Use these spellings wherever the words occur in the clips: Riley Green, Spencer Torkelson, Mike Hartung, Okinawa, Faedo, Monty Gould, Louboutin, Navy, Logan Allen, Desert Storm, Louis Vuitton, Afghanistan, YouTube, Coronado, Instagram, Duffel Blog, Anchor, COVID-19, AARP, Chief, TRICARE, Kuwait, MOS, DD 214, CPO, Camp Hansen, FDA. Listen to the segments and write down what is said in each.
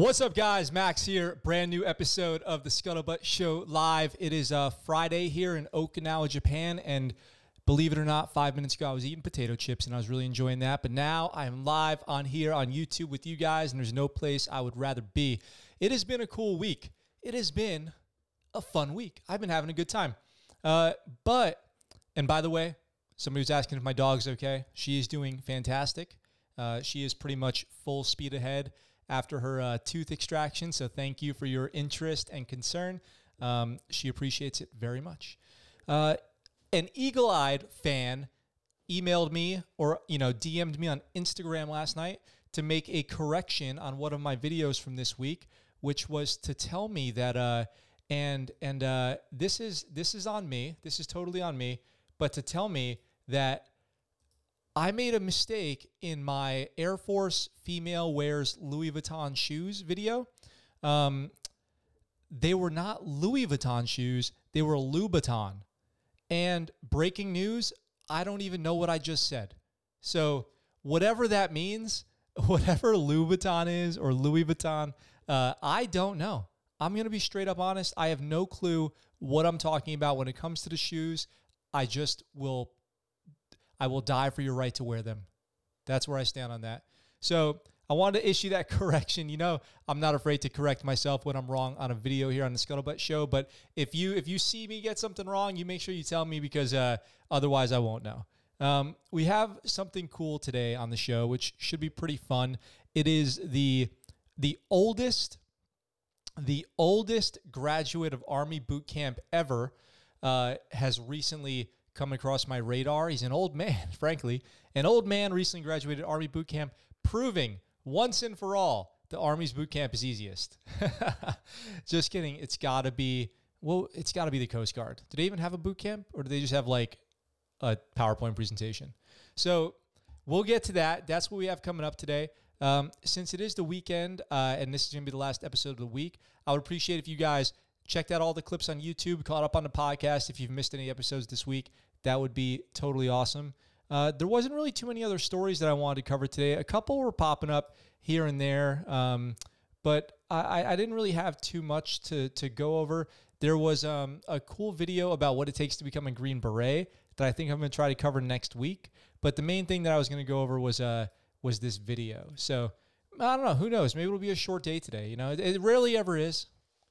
What's up, guys? Max here. Brand new episode of the Scuttlebutt Show Live. It is Friday here in Okinawa, Japan, and believe it or not, 5 minutes ago I was eating potato chips and I was really enjoying that, but now I'm live on here on YouTube with you guys, and there's no place I would rather be. It has been a cool week. It has been a fun week. I've been having a good time. And by the way, somebody was asking if my dog's okay. She is doing fantastic. She is pretty much full speed ahead after her tooth extraction. So thank you for your interest and concern. She appreciates it very much. An eagle-eyed fan emailed me or, DM'd me on Instagram last night to make a correction on one of my videos from this week, which was to tell me that, this is on me. This is totally on me, but to tell me that I made a mistake in my Air Force female wears Louis Vuitton shoes video. They were not Louis Vuitton shoes. They were Louboutin. And breaking news, I don't even know what I just said. So whatever that means, whatever Louboutin is or Louis Vuitton, I don't know. I'm going to be straight up honest. I have no clue what I'm talking about when it comes to the shoes. I will die for your right to wear them. That's where I stand on that. So I wanted to issue that correction. You know, I'm not afraid to correct myself when I'm wrong on a video here on the Scuttlebutt Show. But if you see me get something wrong, you make sure you tell me, because otherwise I won't know. We have something cool today on the show, which should be pretty fun. It is the oldest graduate of Army boot camp ever has recently come across my radar. He's an old man, frankly. An old man recently graduated Army boot camp, proving once and for all the Army's boot camp is easiest. Just kidding. It's got to be the Coast Guard. Do they even have a boot camp, or do they just have like a PowerPoint presentation? So we'll get to that. That's what we have coming up today. Since it is the weekend, and this is going to be the last episode of the week, I would appreciate if you guys checked out all the clips on YouTube, caught up on the podcast. If you've missed any episodes this week, that would be totally awesome. There wasn't really too many other stories that I wanted to cover today. A couple were popping up here and there, but I didn't really have too much to go over. There was a cool video about what it takes to become a Green Beret that I think I'm going to try to cover next week. But the main thing that I was going to go over was this video. So I don't know. Who knows? Maybe it'll be a short day today. It rarely ever is.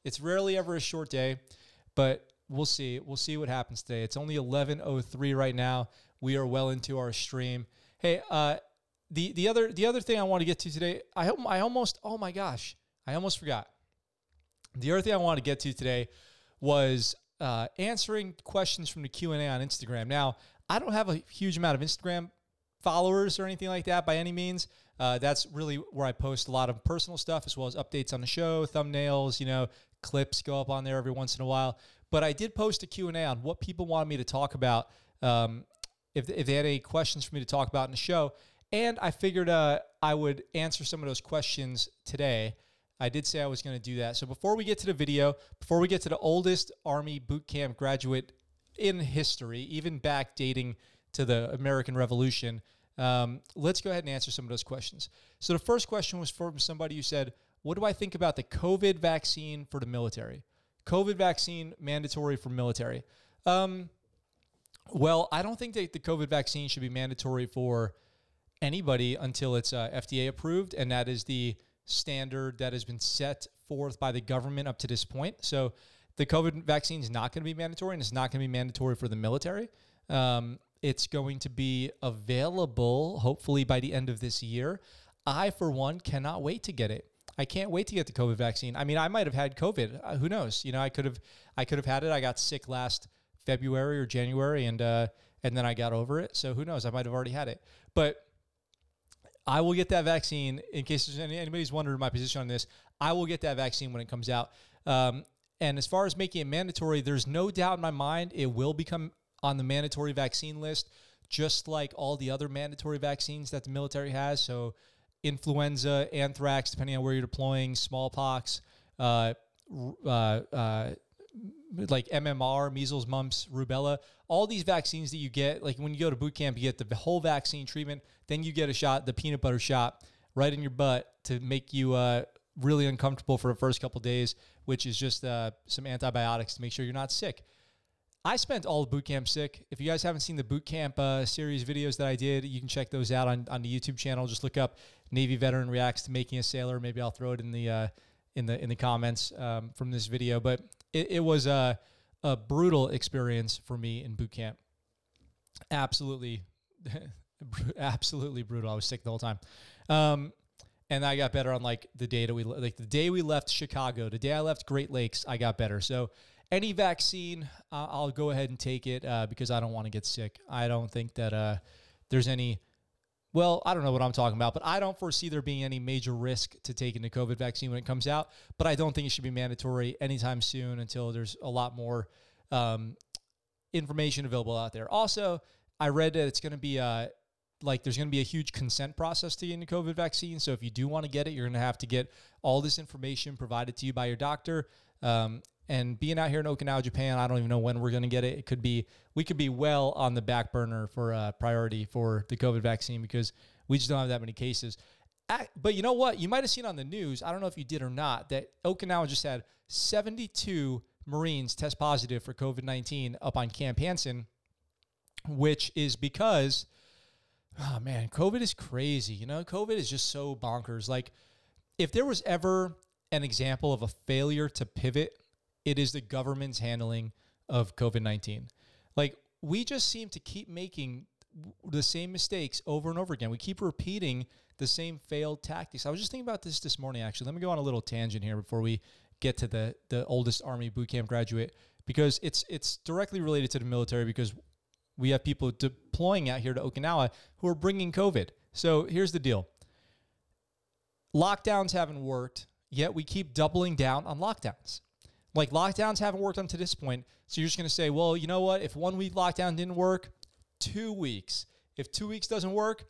It's rarely ever a short day, but we'll see. We'll see what happens today. It's only 11:03 right now. We are well into our stream. Hey, the other thing I want to get to today, I almost forgot. The other thing I wanted to get to today was answering questions from the Q&A on Instagram. Now, I don't have a huge amount of Instagram followers or anything like that by any means. That's really where I post a lot of personal stuff, as well as updates on the show, thumbnails, clips go up on there every once in a while. But I did post a Q&A on what people wanted me to talk about, if they had any questions for me to talk about in the show. And I figured I would answer some of those questions today. I did say I was going to do that. So before we get to the video, before we get to the oldest Army boot camp graduate in history, even back dating to the American Revolution, let's go ahead and answer some of those questions. So the first question was from somebody who said, what do I think about the COVID vaccine for the military? COVID vaccine mandatory for military. Well, I don't think that the COVID vaccine should be mandatory for anybody until it's FDA approved. And that is the standard that has been set forth by the government up to this point. So the COVID vaccine is not going to be mandatory, and it's not going to be mandatory for the military. It's going to be available, hopefully, by the end of this year. I, for one, cannot wait to get it. I can't wait to get the COVID vaccine. I mean, I might have had COVID. Who knows? I could have had it. I got sick last February or January, and then I got over it. So who knows? I might have already had it. But I will get that vaccine. In case there's anybody's wondering my position on this, I will get that vaccine when it comes out. And as far as making it mandatory, there's no doubt in my mind it will become on the mandatory vaccine list, just like all the other mandatory vaccines that the military has. So influenza, anthrax, depending on where you're deploying, smallpox, like MMR, measles, mumps, rubella, all these vaccines that you get, like when you go to boot camp, you get the whole vaccine treatment, then you get a shot, the peanut butter shot, right in your butt to make you really uncomfortable for the first couple of days, which is just some antibiotics to make sure you're not sick. I spent all of boot camp sick. If you guys haven't seen the boot camp series videos that I did, you can check those out on the YouTube channel. Just look up Navy Veteran Reacts to Making a Sailor. Maybe I'll throw it in the comments from this video. But it was a brutal experience for me in boot camp. Absolutely, absolutely brutal. I was sick the whole time. And I got better on the day we left Chicago. The day I left Great Lakes, I got better. So any vaccine, I'll go ahead and take it because I don't want to get sick. I don't think that there's any, well, I don't know what I'm talking about, but I don't foresee there being any major risk to taking the COVID vaccine when it comes out. But I don't think it should be mandatory anytime soon until there's a lot more information available out there. Also, I read that it's going to be there's going to be a huge consent process to getting the COVID vaccine. So if you do want to get it, you're going to have to get all this information provided to you by your doctor. And being out here in Okinawa, Japan, I don't even know when we're going to get it. We could be well on the back burner for priority for the COVID vaccine because we just don't have that many cases. But you know what? You might have seen on the news, I don't know if you did or not, that Okinawa just had 72 Marines test positive for COVID-19 up on Camp Hansen, which is because... Oh, man, COVID is crazy. You know, COVID is just so bonkers. Like, if there was ever an example of a failure to pivot, it is the government's handling of COVID-19. Like, we just seem to keep making the same mistakes over and over again. We keep repeating the same failed tactics. I was just thinking about this morning, actually. Let me go on a little tangent here before we get to the oldest Army boot camp graduate, because it's directly related to the military, because we have people deploying out here to Okinawa who are bringing COVID. So here's the deal. Lockdowns haven't worked, yet we keep doubling down on lockdowns. Like, lockdowns haven't worked up to this point, so you're just going to say, well, you know what? If 1 week lockdown didn't work, 2 weeks. If 2 weeks doesn't work,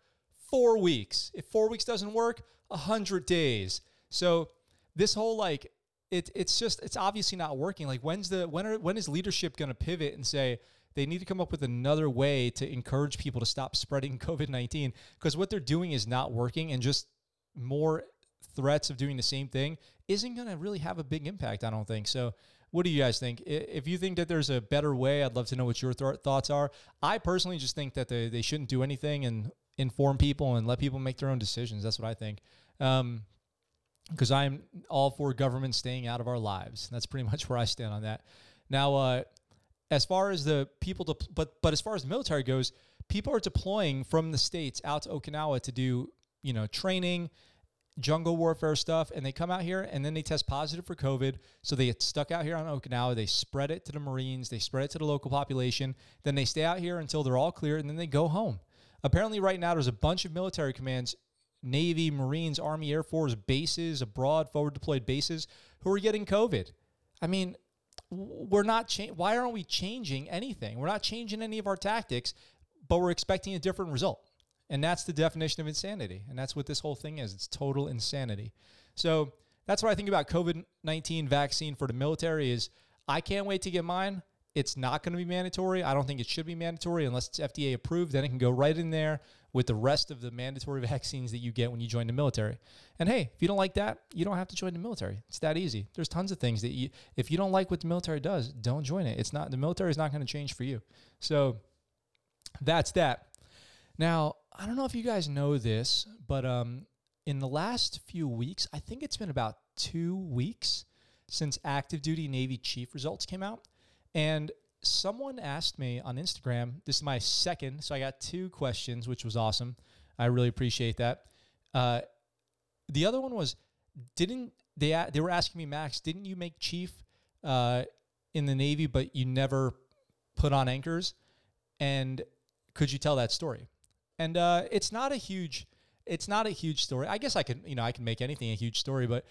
4 weeks. If 4 weeks doesn't work, 100 days. So this whole, it's obviously not working. Like, when is leadership going to pivot and say, they need to come up with another way to encourage people to stop spreading COVID-19, because what they're doing is not working, and just more threats of doing the same thing isn't going to really have a big impact, I don't think. So what do you guys think? If you think that there's a better way, I'd love to know what your thoughts are. I personally just think that they shouldn't do anything and inform people and let people make their own decisions. That's what I think. Because I'm all for government staying out of our lives. That's pretty much where I stand on that. Now, as far as the people, but as far as the military goes, people are deploying from the States out to Okinawa to do, training, jungle warfare stuff, and they come out here and then they test positive for COVID. So they get stuck out here on Okinawa. They spread it to the Marines. They spread it to the local population. Then they stay out here until they're all clear, and then they go home. Apparently right now there's a bunch of military commands, Navy, Marines, Army, Air Force, bases abroad, forward deployed bases, who are getting COVID. I mean... why aren't we changing anything? We're not changing any of our tactics, but we're expecting a different result. And that's the definition of insanity. And that's what this whole thing is. It's total insanity. So that's what I think about COVID-19 vaccine for the military is, I can't wait to get mine. It's not going to be mandatory. I don't think it should be mandatory unless it's FDA approved. Then it can go right in there with the rest of the mandatory vaccines that you get when you join the military. And hey, if you don't like that, you don't have to join the military. It's that easy. There's tons of things that if you don't like what the military does, don't join it. The military is not going to change for you. So that's that. Now, I don't know if you guys know this, but in the last few weeks, I think it's been about 2 weeks since active duty Navy chief results came out. And someone asked me on Instagram, this is my second, so I got 2 questions, which was awesome. I really appreciate that. The other one was, they were asking me, Max, didn't you make chief in the Navy, but you never put on anchors? And could you tell that story? And it's not a huge story. I guess I can make anything a huge story, but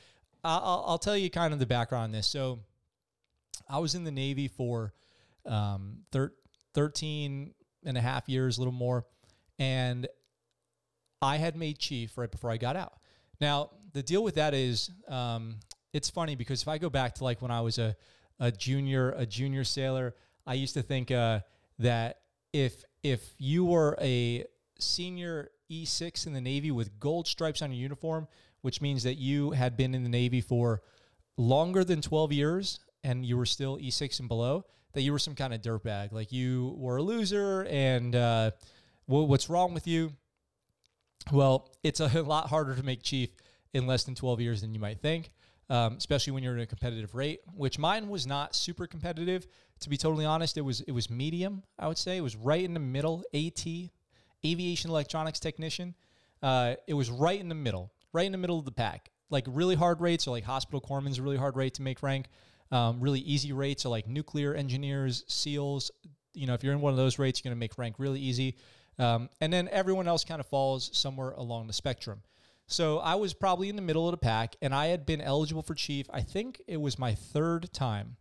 I'll tell you kind of the background on this. So I was in the Navy for 13 and a half years, a little more, and I had made chief right before I got out. Now, the deal with that is it's funny because if I go back to when I was a junior sailor, I used to think that if you were a senior E6 in the Navy with gold stripes on your uniform, which means that you had been in the Navy for longer than 12 years and you were still E6 and below, that you were some kind of dirtbag. Like, you were a loser and what's wrong with you? Well, it's a lot harder to make chief in less than 12 years than you might think, especially when you're in a competitive rate, which mine was not super competitive. To be totally honest, it was medium, I would say. It was right in the middle, AT, aviation electronics technician. It was right in the middle of the pack. Like, really hard rates are like hospital corpsman's, really hard rate to make rank. Really easy rates are like nuclear engineers, SEALs. You know, if you're in one of those rates, you're going to make rank really easy. And then everyone else kind of falls somewhere along the spectrum. So I was probably in the middle of the pack, and I had been eligible for chief. I think it was my third time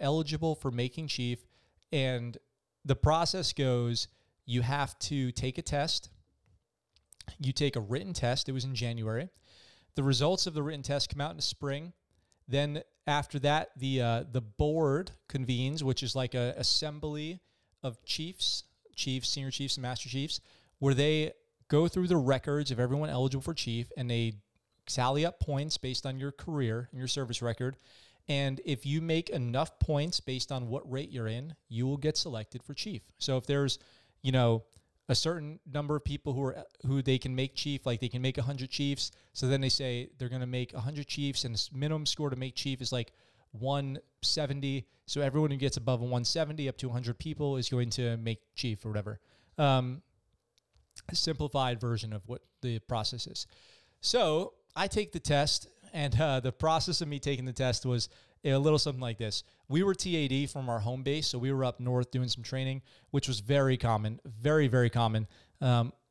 eligible for making chief. And the process goes, you have to take a test. You take a written test. It was in January. The results of the written test come out in the spring. Then after that, the board convenes, which is like an assembly of chiefs, senior chiefs, and master chiefs, where they go through the records of everyone eligible for chief, and they tally up points based on your career and your service record. And if you make enough points based on what rate you're in, you will get selected for chief. So if there's, you know, a certain number of people who they can make chief, like they can make 100 chiefs. So then they say they're going to make 100 chiefs, and the minimum score to make chief is like 170. So everyone who gets above a 170 up to 100 people is going to make chief or whatever. A simplified version of what the process is. So I take the test, and the process of me taking the test was a little something like this. We were TAD from our home base, so we were up north doing some training, which was very common, very, very common.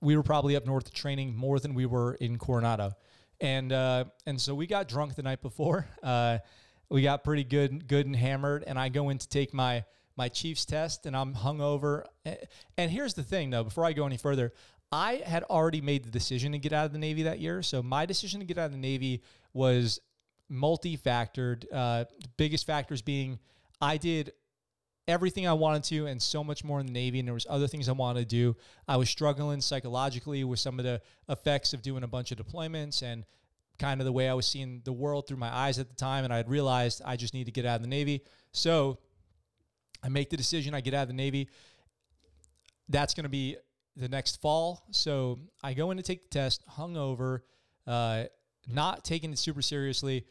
We were probably up north training more than we were in Coronado. And so we got drunk the night before. We got pretty good and hammered, and I go in to take my chief's test, and I'm hungover. And here's the thing, though, before I go any further, I had already made the decision to get out of the Navy that year, so my decision to get out of the Navy was multi-factored, the biggest factors being I did everything I wanted to and so much more in the Navy, and there was other things I wanted to do. I was struggling psychologically with some of the effects of doing a bunch of deployments and kind of the way I was seeing the world through my eyes at the time, and I had realized I just need to get out of the Navy. So I make the decision, I get out of the Navy. That's going to be the next fall. So I go in to take the test, hungover, not taking it super seriously,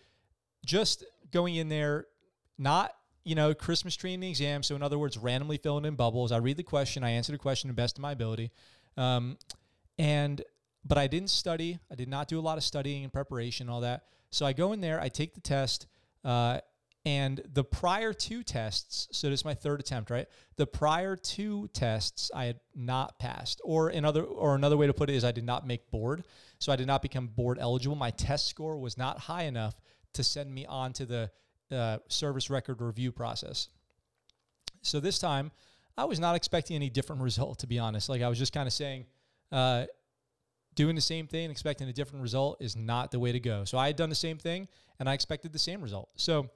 just going in there, not, you know, Christmas tree in the exam. So in other words, randomly filling in bubbles. I read the question. I answer the question to the best of my ability. But I didn't study. I did not do a lot of studying and preparation and all that. So I go in there, I take the test, and the prior two tests, so this is my third attempt, right? The prior two tests I had not passed, or another way to put it is I did not make board. So I did not become board eligible. My test score was not high enough to send me on to the service record review process. So this time I was not expecting any different result, to be honest. Like, I was just kind of saying, doing the same thing, expecting a different result is not the way to go. So I had done the same thing and I expected the same result. So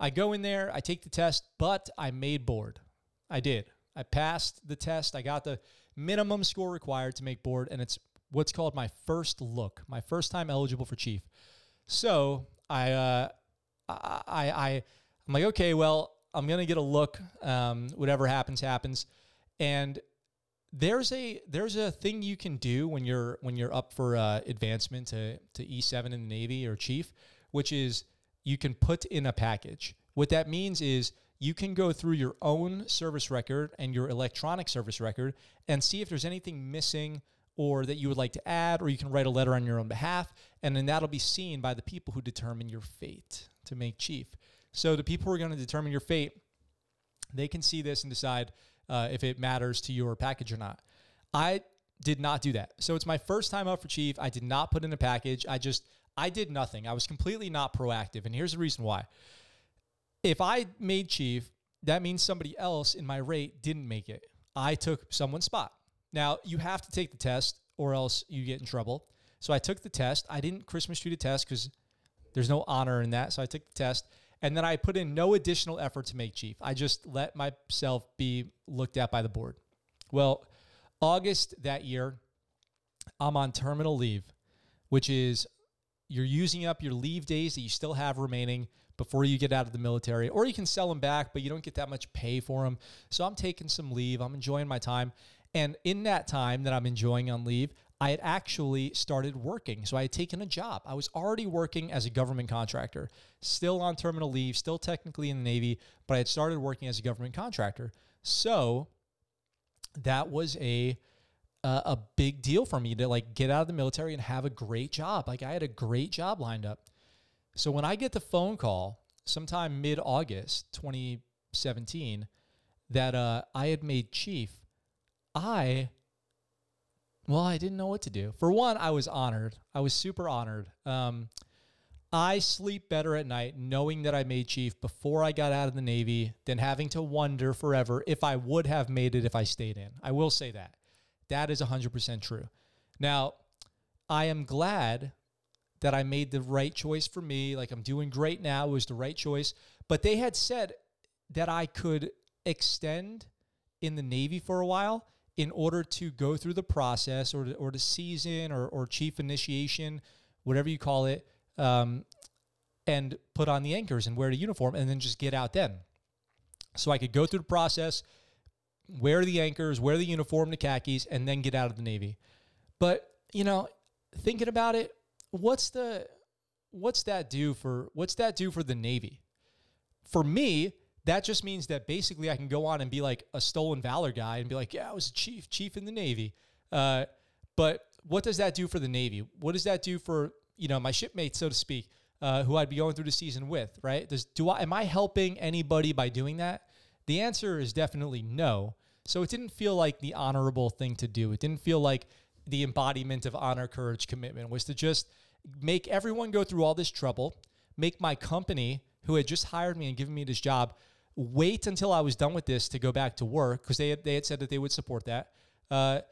I go in there, I take the test, but I made board. I did. I passed the test. I got the minimum score required to make board, and it's what's called my first look, my first time eligible for chief. So I'm like, okay, well, I'm going to get a look. Whatever happens, happens. And there's a thing you can do when you're up for advancement to E7 in the Navy or chief, which is you can put in a package. What that means is you can go through your own service record and your electronic service record and see if there's anything missing or that you would like to add, or you can write a letter on your own behalf, and then that'll be seen by the people who determine your fate to make chief. So the people who are going to determine your fate, they can see this and decide if it matters to your package or not. I did not do that. So it's my first time up for chief. I did not put in a package. I did nothing. I was completely not proactive. And here's the reason why. If I made chief, that means somebody else in my rate didn't make it. I took someone's spot. Now, you have to take the test or else you get in trouble. So I took the test. I didn't Christmas tree the test because there's no honor in that. So I took the test. And then I put in no additional effort to make chief. I just let myself be looked at by the board. Well, August that year, I'm on terminal leave. which is you're using up your leave days that you still have remaining before you get out of the military, or you can sell them back, but you don't get that much pay for them. So I'm taking some leave. I'm enjoying my time. And in that time that I'm enjoying on leave, I had actually started working. So I had taken a job. I was already working as a government contractor, still on terminal leave, still technically in the Navy, but I had started working as a government contractor. So that was a big deal for me to like get out of the military and have a great job. Like I had a great job lined up. So when I get the phone call sometime mid-August 2017 that I had made chief, I didn't know what to do. For one, I was honored. I was super honored. I sleep better at night knowing that I made chief before I got out of the Navy than having to wonder forever if I would have made it if I stayed in. I will say that. That is 100% true. Now, I am glad that I made the right choice for me. Like, I'm doing great now. It was the right choice. But they had said that I could extend in the Navy for a while in order to go through the process or to season or chief initiation, whatever you call it, and put on the anchors and wear the uniform and then just get out then. So I could go through the process, wear the anchors, wear the uniform, the khakis, and then get out of the Navy. But, you know, thinking about it, what's that do for the Navy? For me, that just means that basically I can go on and be like a stolen valor guy and be like, yeah, I was a chief in the Navy. But what does that do for the Navy? What does that do for, you know, my shipmates, so to speak, who I'd be going through the season with, right? Am I helping anybody by doing that? The answer is definitely no. So it didn't feel like the honorable thing to do. It didn't feel like the embodiment of honor, courage, commitment was to just make everyone go through all this trouble, make my company, who had just hired me and given me this job, wait until I was done with this to go back to work, because they had said that they would support that.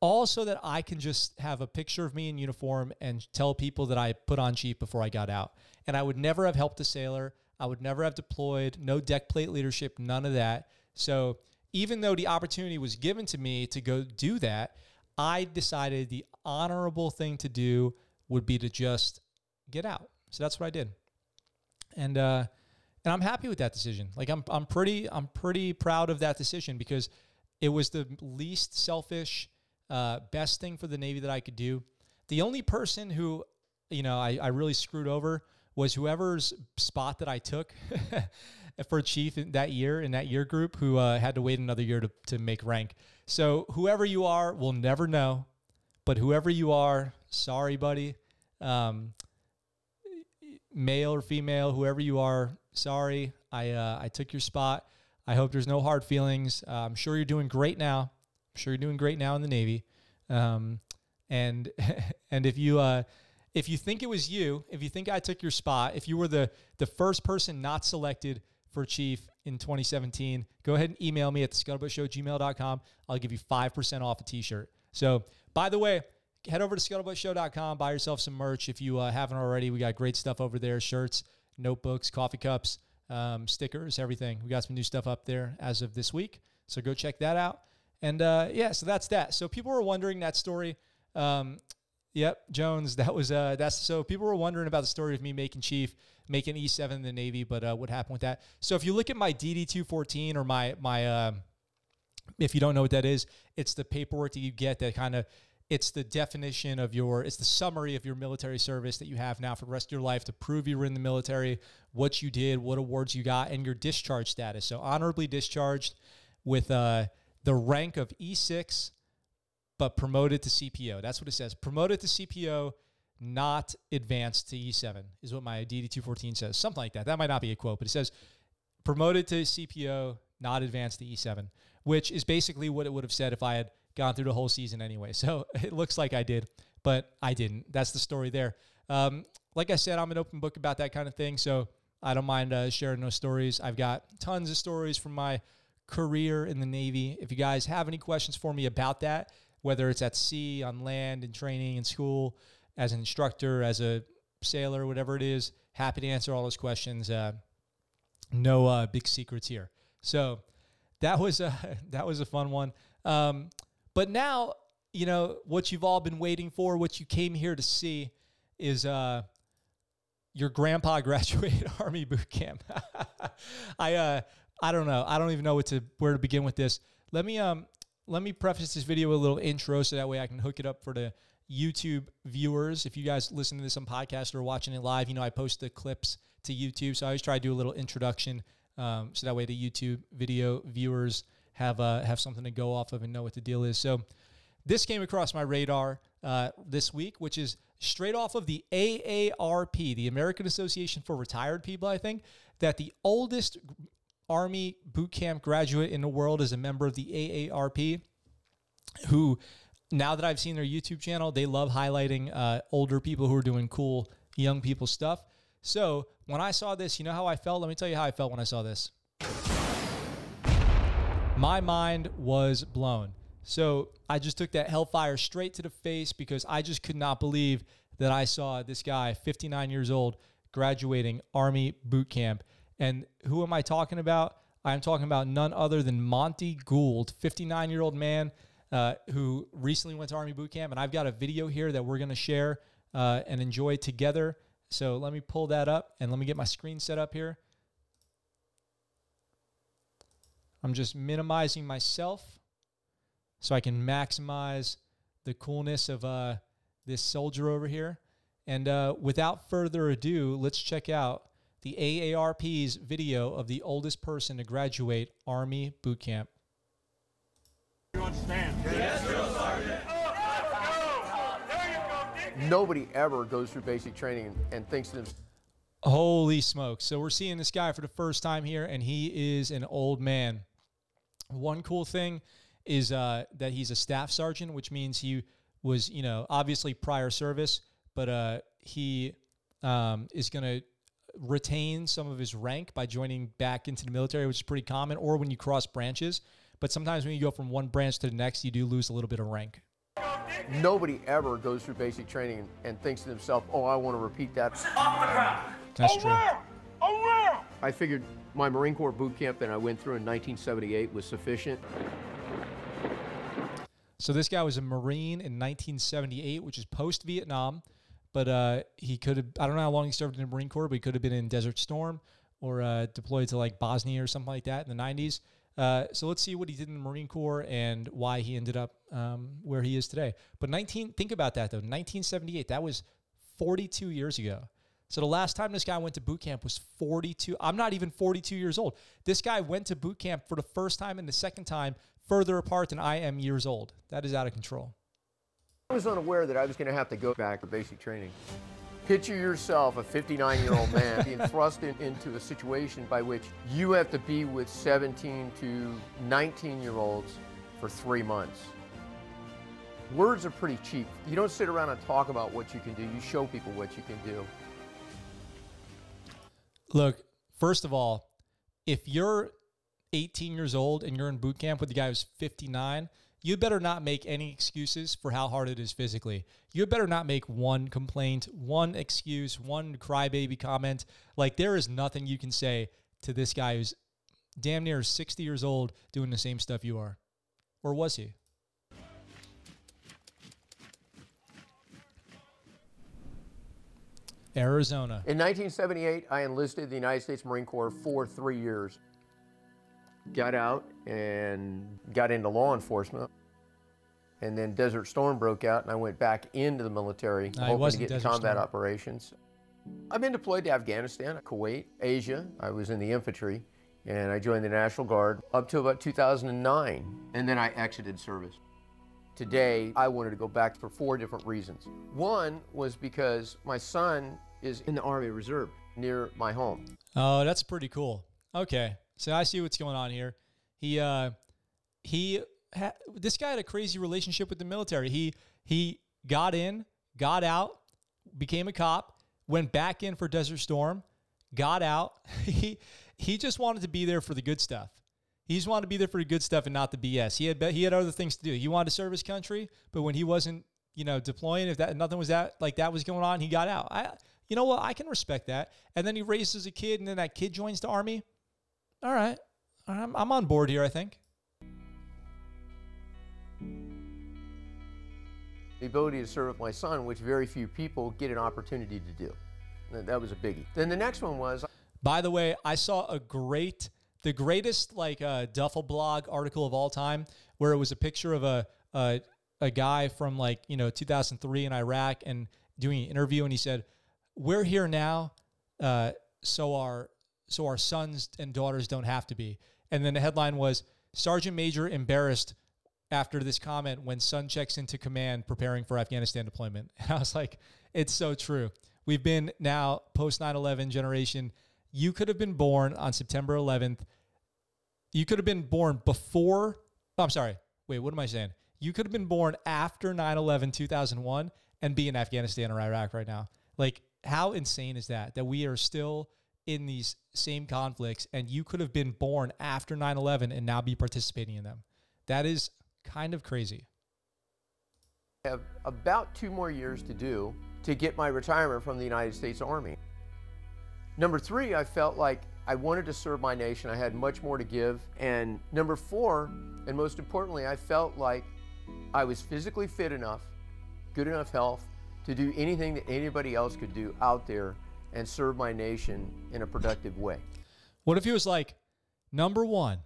All so that I can just have a picture of me in uniform and tell people that I put on chief before I got out. And I would never have helped a sailor. I would never have deployed, no deck plate leadership, none of that. So even though the opportunity was given to me to go do that, I decided the honorable thing to do would be to just get out. So that's what I did. And I'm happy with that decision. Like I'm pretty proud of that decision, because it was the least selfish, best thing for the Navy that I could do. The only person who, you know, I really screwed over was whoever's spot that I took for chief in that year group who had to wait another year to make rank. So whoever you are, we'll never know, but whoever you are, sorry, buddy. Male or female, whoever you are, sorry, I took your spot. I hope there's no hard feelings. I'm sure you're doing great now. I'm sure you're doing great now in the Navy. And if you think it was you, if you think I took your spot, if you were the first person not selected for chief in 2017, go ahead and email me at thescuttlebuttshow@gmail.com. I'll give you 5% off a t-shirt. So, by the way, head over to scuttlebuttshow.com, buy yourself some merch if you haven't already. We got great stuff over there: shirts, notebooks, coffee cups, stickers, everything. We got some new stuff up there as of this week, so go check that out. And yeah, so that's that. So people were wondering that story. Yep, Jones, so people were wondering about the story of me making chief, making E7 in the Navy, but what happened with that? So if you look at my DD 214 or my if you don't know what that is, it's the paperwork that you get that kind of, it's the definition of it's the summary of your military service that you have now for the rest of your life to prove you were in the military, what you did, what awards you got, and your discharge status. So honorably discharged with the rank of E6, but promoted to CPO. That's what it says. Promoted to CPO, not advanced to E7 is what my DD 214 says. Something like that. That might not be a quote, but it says promoted to CPO, not advanced to E7, which is basically what it would have said if I had gone through the whole season anyway. So it looks like I did, but I didn't. That's the story there. Like I said, I'm an open book about that kind of thing, so I don't mind sharing those stories. I've got tons of stories from my career in the Navy. If you guys have any questions for me about that, whether it's at sea, on land, in training, in school, as an instructor, as a sailor, whatever it is, happy to answer all those questions. No big secrets here. So that was a fun one. But now, you know, what you've all been waiting for, what you came here to see is your grandpa graduated Army boot camp. I don't know. I don't even know where to begin with this. Let me preface this video with a little intro so that way I can hook it up for the YouTube viewers. If you guys listen to this on podcast or watching it live, you know I post the clips to YouTube, so I always try to do a little introduction so that way the YouTube video viewers have something to go off of and know what the deal is. So this came across my radar this week, which is straight off of the AARP, the American Association for Retired People, I think, that the oldest Army boot camp graduate in the world is a member of the AARP, who, now that I've seen their YouTube channel, they love highlighting older people who are doing cool young people stuff. So when I saw this, you know how I felt? Let me tell you how I felt when I saw this. My mind was blown. So I just took that hellfire straight to the face because I just could not believe that I saw this guy, 59 years old, graduating Army boot camp. And who am I talking about? I'm talking about none other than Monty Gould, 59-year-old man who recently went to Army boot camp. And I've got a video here that we're going to share and enjoy together. So let me pull that up and let me get my screen set up here. I'm just minimizing myself so I can maximize the coolness of this soldier over here. And without further ado, let's check out the AARP's video of the oldest person to graduate Army boot camp. You understand? Yes, drill sergeant. There you go, Dick. Nobody ever goes through basic training and thinks to themselves, holy smokes. So we're seeing this guy for the first time here, and he is an old man. One cool thing is that he's a staff sergeant, which means he was, you know, obviously prior service, but he is going to retain some of his rank by joining back into the military, which is pretty common, or when you cross branches. But sometimes when you go from one branch to the next, you do lose a little bit of rank. Nobody ever goes through basic training and thinks to themselves, oh, I want to repeat that. Off the ground. That's true. Oh, wow. I figured my Marine Corps boot camp that I went through in 1978 was sufficient. So this guy was a Marine in 1978, which is post-Vietnam. But he could have, I don't know how long he served in the Marine Corps, but he could have been in Desert Storm or deployed to like Bosnia or something like that in the 90s. So let's see what he did in the Marine Corps and why he ended up where he is today. But think about that though, 1978, that was 42 years ago. So the last time this guy went to boot camp was 42. I'm not even 42 years old. This guy went to boot camp for the first time and the second time further apart than I am years old. That is out of control. I was unaware that I was going to have to go back to basic training. Picture yourself a 59-year-old man being thrust into a situation by which you have to be with 17 to 19-year-olds for 3 months. Words are pretty cheap. You don't sit around and talk about what you can do. You show people what you can do. Look, first of all, if you're 18 years old and you're in boot camp with the guy who's 59, you better not make any excuses for how hard it is physically. You better not make one complaint, one excuse, one crybaby comment. Like, there is nothing you can say to this guy who's damn near 60 years old doing the same stuff you are. Or was he? Arizona. In 1978, I enlisted in the United States Marine Corps for 3 years. Got out and got into law enforcement, and then Desert Storm broke out, and I went back into the military, hoping to get into combat operations. I've been deployed to Afghanistan, Kuwait, Asia. I was in the infantry, and I joined the National Guard up to about 2009, and then I exited service. Today, I wanted to go back for 4 different reasons. One was because my son is in the Army Reserve near my home. Oh, that's pretty cool. Okay. So I see what's going on here. This guy had a crazy relationship with the military. He got in, got out, became a cop, went back in for Desert Storm, got out. He just wanted to be there for the good stuff. He just wanted to be there for the good stuff and not the BS. He had other things to do. He wanted to serve his country, but when he wasn't, you know, deploying, if that nothing was that like that was going on, he got out. You know what? I can respect that. And then he raises a kid, and then that kid joins the Army. All right. I'm on board here, I think. the ability to serve with my son, which very few people get an opportunity to do. That was a biggie. Then the next one was... By the way, I saw a great, the greatest like Duffel Blog article of all time, where it was a picture of a guy from like, you know, 2003 in Iraq and doing an interview, and he said, "We're here now, so our sons and daughters don't have to be." And then the headline was, "Sergeant Major embarrassed after this comment when son checks into command preparing for Afghanistan deployment." And I was like, it's so true. We've been now post 9/11 generation. You could have been born on September 11th. You could have been born before, oh, I'm sorry. Wait, what am I saying? You could have been born after 9/11, 2001 and be in Afghanistan or Iraq right now. Like, how insane is that? That we are still in these same conflicts, and you could have been born after 9/11 and now be participating in them. That is kind of crazy. I have about 2 more years to do to get my retirement from the United States Army. Number 3, I felt like I wanted to serve my nation. I had much more to give. And number 4, and most importantly, I felt like I was physically fit enough, good enough health, to do anything that anybody else could do out there and serve my nation in a productive way. What if he was like, number 1,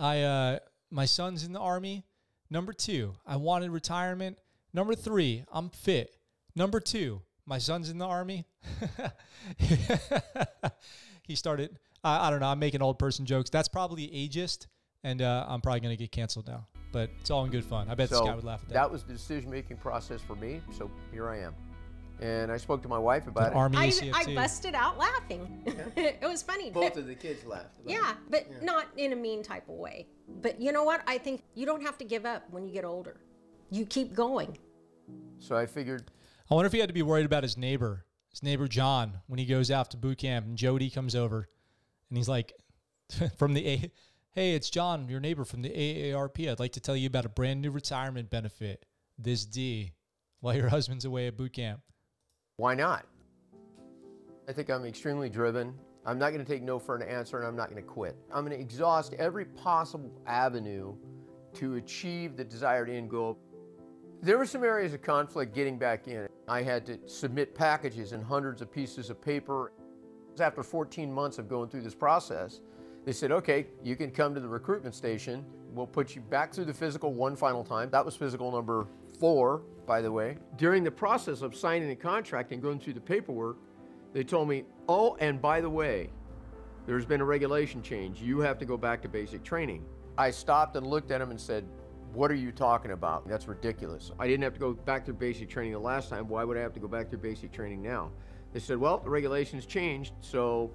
my son's in the Army. Number 2, I wanted retirement. Number 3, I'm fit. Number 2, my son's in the Army. He started, I don't know, I'm making old person jokes. That's probably ageist, and I'm probably going to get canceled now. But it's all in good fun. I bet this guy would laugh at that. That was the decision-making process for me, so here I am. And I spoke to my wife about it. I busted out laughing. Yeah. It was funny. Both of the kids laughed. Yeah, but yeah, not in a mean type of way. But you know what? I think you don't have to give up when you get older. You keep going. So I figured... I wonder if he had to be worried about his neighbor John, when he goes out to boot camp and Jody comes over. And he's like, from the... Hey, it's John, your neighbor from the AARP. I'd like to tell you about a brand new retirement benefit, this D, while your husband's away at boot camp. Why not? I think I'm extremely driven. I'm not going to take no for an answer, and I'm not going to quit. I'm going to exhaust every possible avenue to achieve the desired end goal. There were some areas of conflict getting back in. I had to submit packages and hundreds of pieces of paper. After 14 months of going through this process, they said, okay, you can come to the recruitment station. We'll put you back through the physical one final time. That was physical number 4, by the way. During the process of signing the contract and going through the paperwork, they told me, oh, and by the way, there's been a regulation change. You have to go back to basic training. I stopped and looked at them and said, what are you talking about? That's ridiculous. I didn't have to go back through basic training the last time. Why would I have to go back through basic training now? They said, well, the regulations changed, so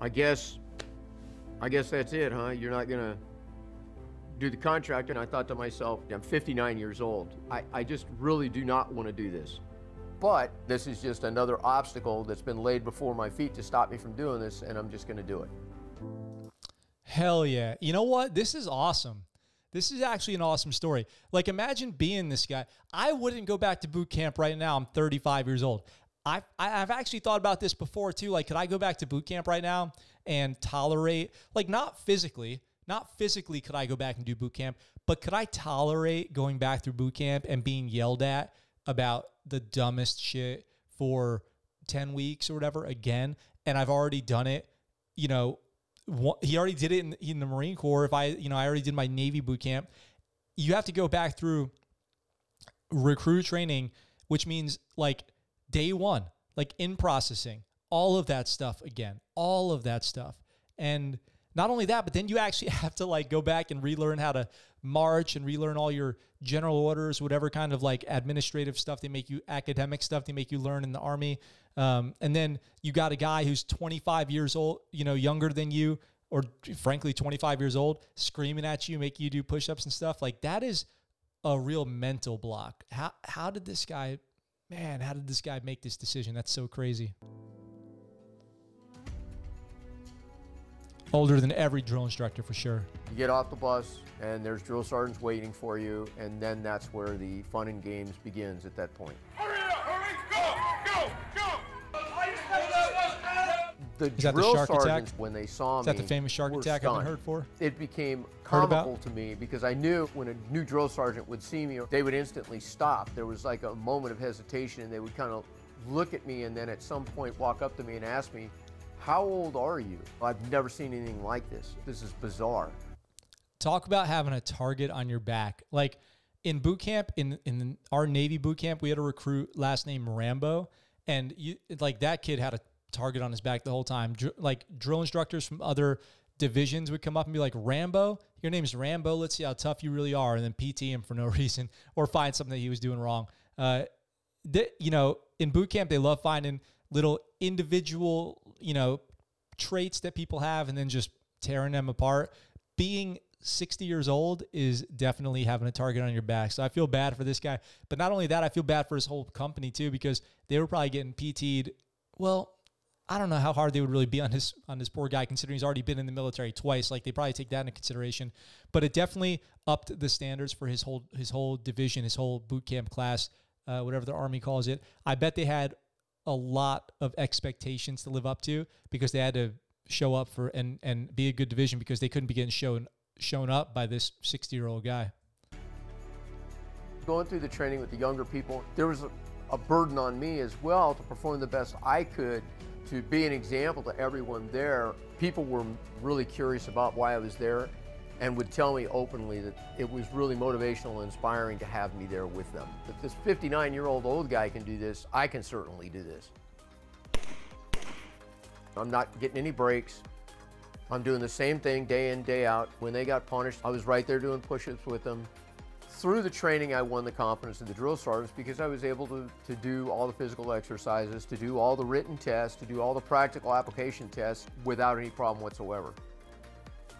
I guess that's it, huh? You're not gonna do the contract. And I thought to myself, I'm 59 years old. I just really do not want to do this. But this is just another obstacle that's been laid before my feet to stop me from doing this, and I'm just gonna do it. Hell yeah. You know what? This is awesome. This is actually an awesome story. Like, imagine being this guy. I wouldn't go back to boot camp right now. I'm 35 years old. I've actually thought about this before too. Like, could I go back to boot camp right now and tolerate, like, not physically could I go back and do boot camp, but could I tolerate going back through boot camp and being yelled at about the dumbest shit for 10 weeks or whatever again? And I've already done it, you know, he already did it in the Marine Corps. If I already did my Navy boot camp, you have to go back through recruit training, which means like day 1, like in processing, all of that stuff again, all of that stuff. And not only that, but then you actually have to like go back and relearn how to march and relearn all your general orders, whatever kind of like administrative stuff they make you, academic stuff they make you learn in the Army. And then you got a guy who's 25 years old, you know, younger than you, or frankly, 25 years old, screaming at you, making you do push-ups and stuff. Like, that is a real mental block. How did this guy, man, how did this guy make this decision? That's so crazy. Older than every drill instructor, for sure. You get off the bus, and there's drill sergeants waiting for you, and then that's where the fun and games begins at that point. Hurry up, hurry, go, go, go! The drill sergeants, when they saw me, is that the famous shark attack I've been heard for? It became comical to me because I knew when a new drill sergeant would see me, they would instantly stop. There was like a moment of hesitation, and they would kind of look at me and then at some point walk up to me and ask me, "How old are you? I've never seen anything like this. This is bizarre." Talk about having a target on your back. Like in boot camp, in our Navy boot camp, we had a recruit last name Rambo, and like that kid had a target on his back the whole time. Like drill instructors from other divisions would come up and be like, "Rambo, your name's Rambo. Let's see how tough you really are," and then PT him for no reason or find something that he was doing wrong. You know, in boot camp, they love finding little individual, you know, traits that people have and then just tearing them apart. Being 60 years old is definitely having a target on your back. So I feel bad for this guy. But not only that, I feel bad for his whole company too, because they were probably getting PT'd. Well, I don't know how hard they would really be on this poor guy, considering he's already been in the military twice. Like they probably take that into consideration, but it definitely upped the standards for his whole division, his whole boot camp class, whatever the Army calls it. I bet they had a lot of expectations to live up to because they had to show up for and be a good division because they couldn't be getting shown up by this 60-year-old guy. Going through the training with the younger people, there was a burden on me as well to perform the best I could to be an example to everyone there. People were really curious about why I was there and would tell me openly that it was really motivational and inspiring to have me there with them. If this 59-year-old old guy can do this, I can certainly do this. I'm not getting any breaks. I'm doing the same thing day in, day out. When they got punished, I was right there doing push-ups with them. Through the training, I won the confidence of the drill sergeants because I was able to do all the physical exercises, to do all the written tests, to do all the practical application tests without any problem whatsoever.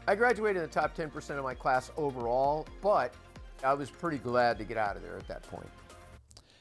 I graduated in the top 10% of my class overall, but I was pretty glad to get out of there at that point.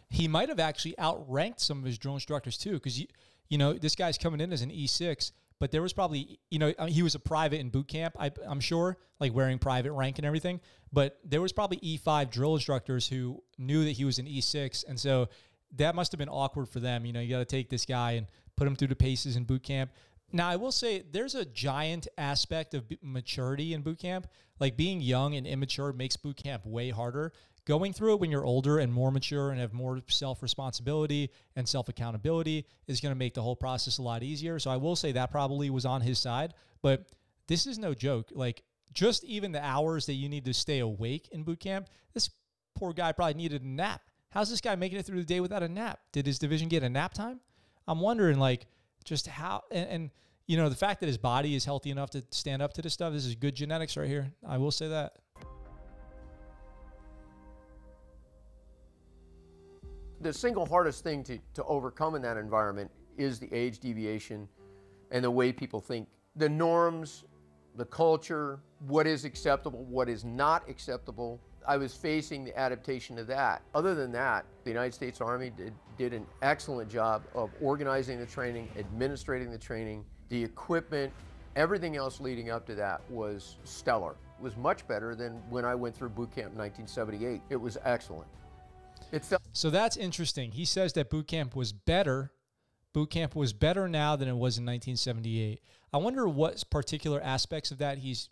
He might have actually outranked some of his drill instructors too, because you know, this guy's coming in as an E6, but there was probably, you know, he was a private in boot camp, I'm sure, like wearing private rank and everything, but there was probably E5 drill instructors who knew that he was an E6, and so that must have been awkward for them. You know, you got to take this guy and put him through the paces in boot camp. Now, I will say there's a giant aspect of maturity in boot camp. Like being young and immature makes boot camp way harder. Going through it when you're older and more mature and have more self-responsibility and self-accountability is going to make the whole process a lot easier. So I will say that probably was on his side, but this is no joke. Like just even the hours that you need to stay awake in boot camp, this poor guy probably needed a nap. How's this guy making it through the day without a nap? Did his division get a nap time? I'm wondering like just how, and you know, the fact that his body is healthy enough to stand up to this stuff, this is good genetics right here. I will say that. The single hardest thing to overcome in that environment is the age deviation and the way people think. The norms, the culture, what is acceptable, what is not acceptable. I was facing the adaptation of that. Other than that, the United States Army did an excellent job of organizing the training, administrating the training, the equipment, everything else leading up to that was stellar. It was much better than when I went through boot camp in 1978. It was excellent. So that's interesting. He says that boot camp was better. Boot camp was better now than it was in 1978. I wonder what particular aspects of that he's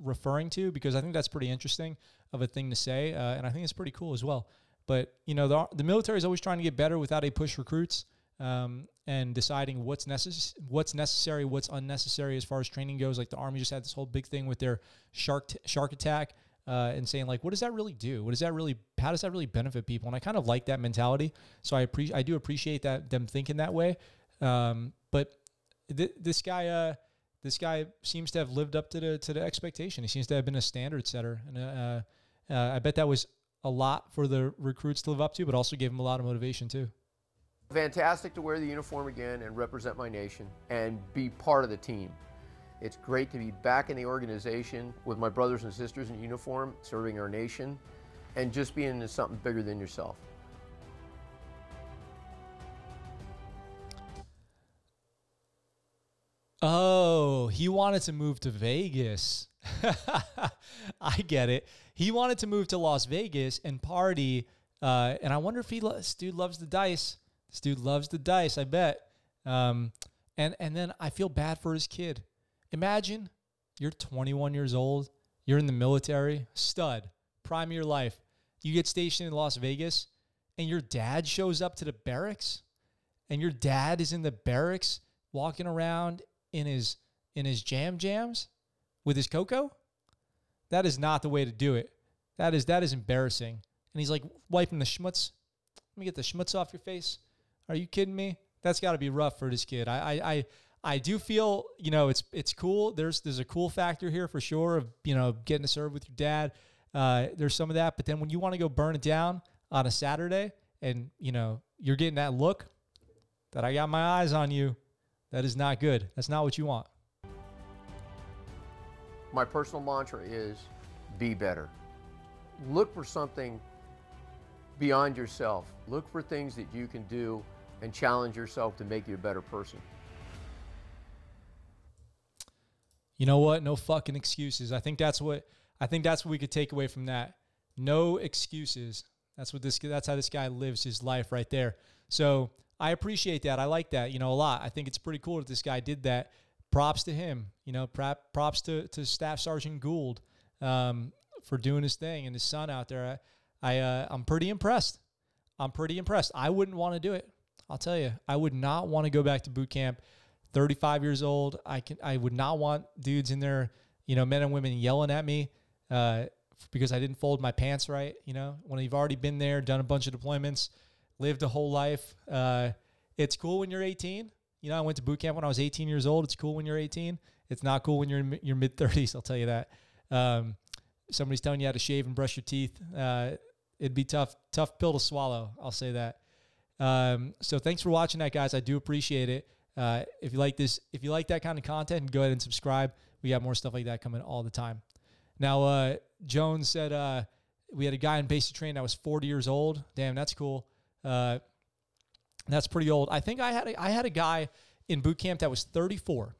referring to, because I think that's pretty interesting of a thing to say, and I think it's pretty cool as well. But you know, the military is always trying to get better without a push recruits and deciding what's necessary, what's unnecessary as far as training goes. Like the Army just had this whole big thing with their shark attack. And saying like, what does that really do? What does that really, how does that really benefit people? And I kind of like that mentality. So I do appreciate that them thinking that way. But this guy seems to have lived up to the expectation. He seems to have been a standard setter. And, I bet that was a lot for the recruits to live up to, but also gave him a lot of motivation too. Fantastic to wear the uniform again and represent my nation and be part of the team. It's great to be back in the organization with my brothers and sisters in uniform, serving our nation, and just being into something bigger than yourself. Oh, he wanted to move to Vegas. I get it. He wanted to move to Las Vegas and party, and I wonder if this dude loves the dice. This dude loves the dice, I bet. And then I feel bad for his kid. Imagine you're 21 years old. You're in the military, stud, prime of your life. You get stationed in Las Vegas, and your dad shows up to the barracks, and your dad is in the barracks walking around in his jams with his cocoa. That is not the way to do it. That is embarrassing. And he's like wiping the schmutz. Let me get the schmutz off your face. Are you kidding me? That's got to be rough for this kid. I do feel, you know, it's cool. There's a cool factor here for sure of, you know, getting to serve with your dad. There's some of that. But then when you want to go burn it down on a Saturday and, you know, you're getting that look that I got my eyes on you, that is not good. That's not what you want. My personal mantra is be better. Look for something beyond yourself. Look for things that you can do and challenge yourself to make you a better person. You know what? No fucking excuses. I think that's what we could take away from that. No excuses. That's how this guy lives his life right there. So I appreciate that. I like that, you know, a lot. I think it's pretty cool that this guy did that. Props to him, you know, props to Staff Sergeant Gould for doing his thing and his son out there. I'm pretty impressed. I wouldn't want to do it. I'll tell you, I would not want to go back to boot camp. 35 years old. I would not want dudes in there, you know, men and women yelling at me because I didn't fold my pants right. You know, when you've already been there, done a bunch of deployments, lived a whole life. It's cool when you're 18. You know, I went to boot camp when I was 18 years old. It's cool when you're 18. It's not cool when you're in your mid-30s, I'll tell you that. Somebody's telling you how to shave and brush your teeth. It'd be tough pill to swallow. I'll say that. So thanks for watching that, guys. I do appreciate it. If you like this, if you like that kind of content, go ahead and subscribe. We got more stuff like that coming all the time. Now, Jones said, we had a guy in basic training that was 40 years old. Damn, that's cool. That's pretty old. I think I had a guy in boot camp that was 34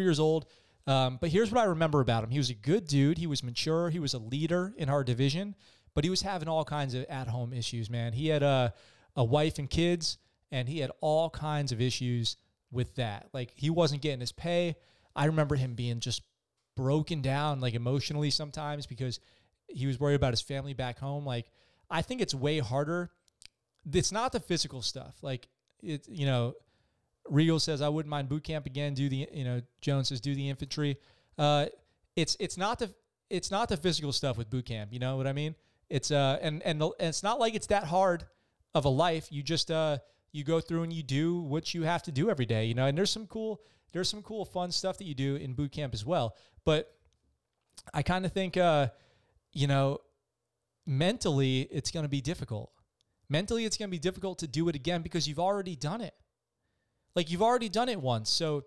years old. But here's what I remember about him. He was a good dude. He was mature. He was a leader in our division, but he was having all kinds of at-home issues, man. He had a wife and kids, and he had all kinds of issues with that. Like, he wasn't getting his pay. I remember him being just broken down, like, emotionally sometimes because he was worried about his family back home. Like, I think it's way harder. It's not the physical stuff. Like, it, you know, Regal says, I wouldn't mind boot camp again. Do the, you know, Jones says, do the infantry. It's not the physical stuff with boot camp. You know what I mean? It's, and it's not like it's that hard of a life. You just, you go through and you do what you have to do every day, you know, and there's some cool fun stuff that you do in boot camp as well. But I kind of think, you know, mentally it's going to be difficult. Mentally it's going to be difficult to do it again because you've already done it. Like, you've already done it once. So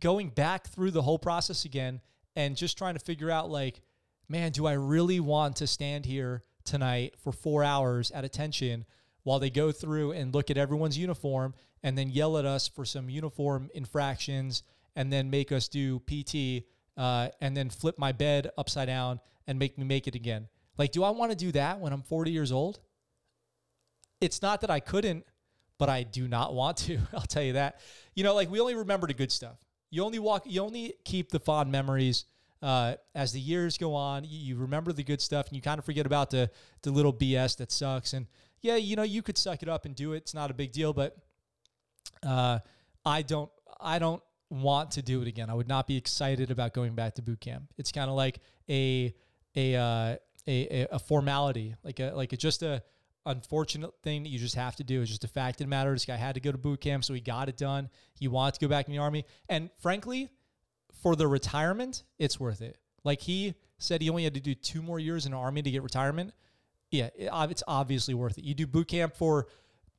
going back through the whole process again and just trying to figure out, like, man, do I really want to stand here tonight for 4 hours at attention while they go through and look at everyone's uniform and then yell at us for some uniform infractions and then make us do PT and then flip my bed upside down and make me make it again? Like, do I want to do that when I'm 40 years old? It's not that I couldn't, but I do not want to. I'll tell you that. You know, like, we only remember the good stuff. You only keep the fond memories as the years go on. You remember the good stuff and you kind of forget about the little BS that sucks. And yeah, you know, you could suck it up and do it. It's not a big deal, but I don't want to do it again. I would not be excited about going back to boot camp. It's kind of like a formality, just a unfortunate thing that you just have to do. It's just a fact of the matter. This guy had to go to boot camp, so he got it done. He wanted to go back in the Army, and frankly, for the retirement, it's worth it. Like, he said, he only had to do 2 more years in the Army to get retirement. Yeah, it's obviously worth it. You do boot camp for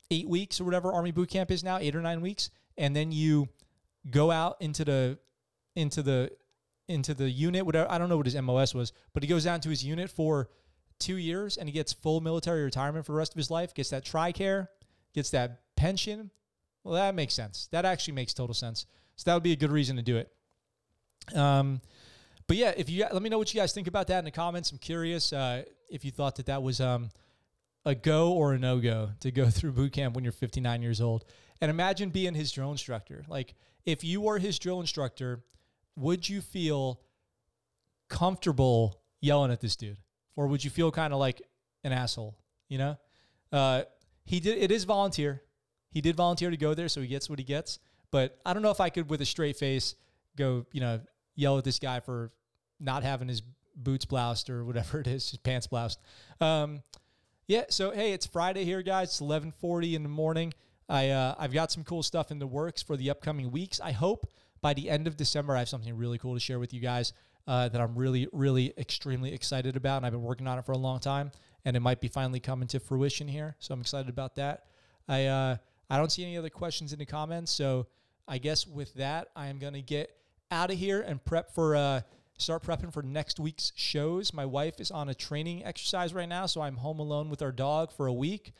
8 weeks or whatever Army boot camp is now, 8 or 9 weeks, and then you go out into the unit. Whatever, I don't know what his MOS was, but he goes down to his unit for 2 years and he gets full military retirement for the rest of his life. Gets that TRICARE, gets that pension. Well, that makes sense. That actually makes total sense. So that would be a good reason to do it. But yeah, let me know what you guys think about that in the comments. I'm curious if you thought that was a go or a no-go to go through boot camp when you're 59 years old. And imagine being his drill instructor. Like, if you were his drill instructor, would you feel comfortable yelling at this dude? Or would you feel kind of like an asshole, you know? He did. It is volunteer. He did volunteer to go there, so he gets what he gets. But I don't know if I could, with a straight face, go, you know, yell at this guy for not having his boots bloused or whatever it is, his pants bloused. Yeah, so, hey, it's Friday here, guys. It's 11:40 in the morning. I've got some cool stuff in the works for the upcoming weeks. I hope by the end of December I have something really cool to share with you guys that I'm really, really extremely excited about, and I've been working on it for a long time, and it might be finally coming to fruition here, so I'm excited about that. I don't see any other questions in the comments, so I guess with that, I am going to get out of here and prep for start prepping for next week's shows. My wife is on a training exercise right now, so I'm home alone with our dog for a week.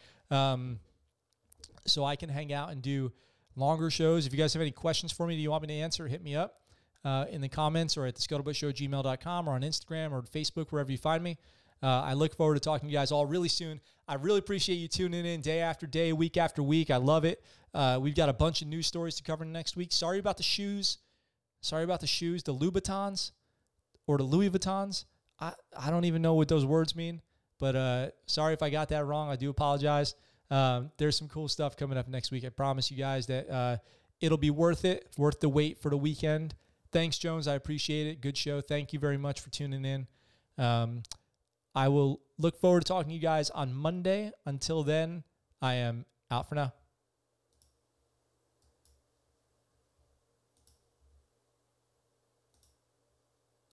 So I can hang out and do longer shows. If you guys have any questions for me that you want me to answer, hit me up in the comments or at the scuttlebuttshow@gmail.com or on Instagram or Facebook, wherever you find me. I look forward to talking to you guys all really soon. I really appreciate you tuning in day after day, week after week. I love it. We've got a bunch of news stories to cover next week. Sorry about the shoes. Sorry about the shoes, the Louboutins or the Louis Vuittons. I don't even know what those words mean, but sorry if I got that wrong. I do apologize. There's some cool stuff coming up next week. I promise you guys that it'll be worth it. It's worth the wait for the weekend. Thanks, Jones. I appreciate it. Good show. Thank you very much for tuning in. I will look forward to talking to you guys on Monday. Until then, I am out for now.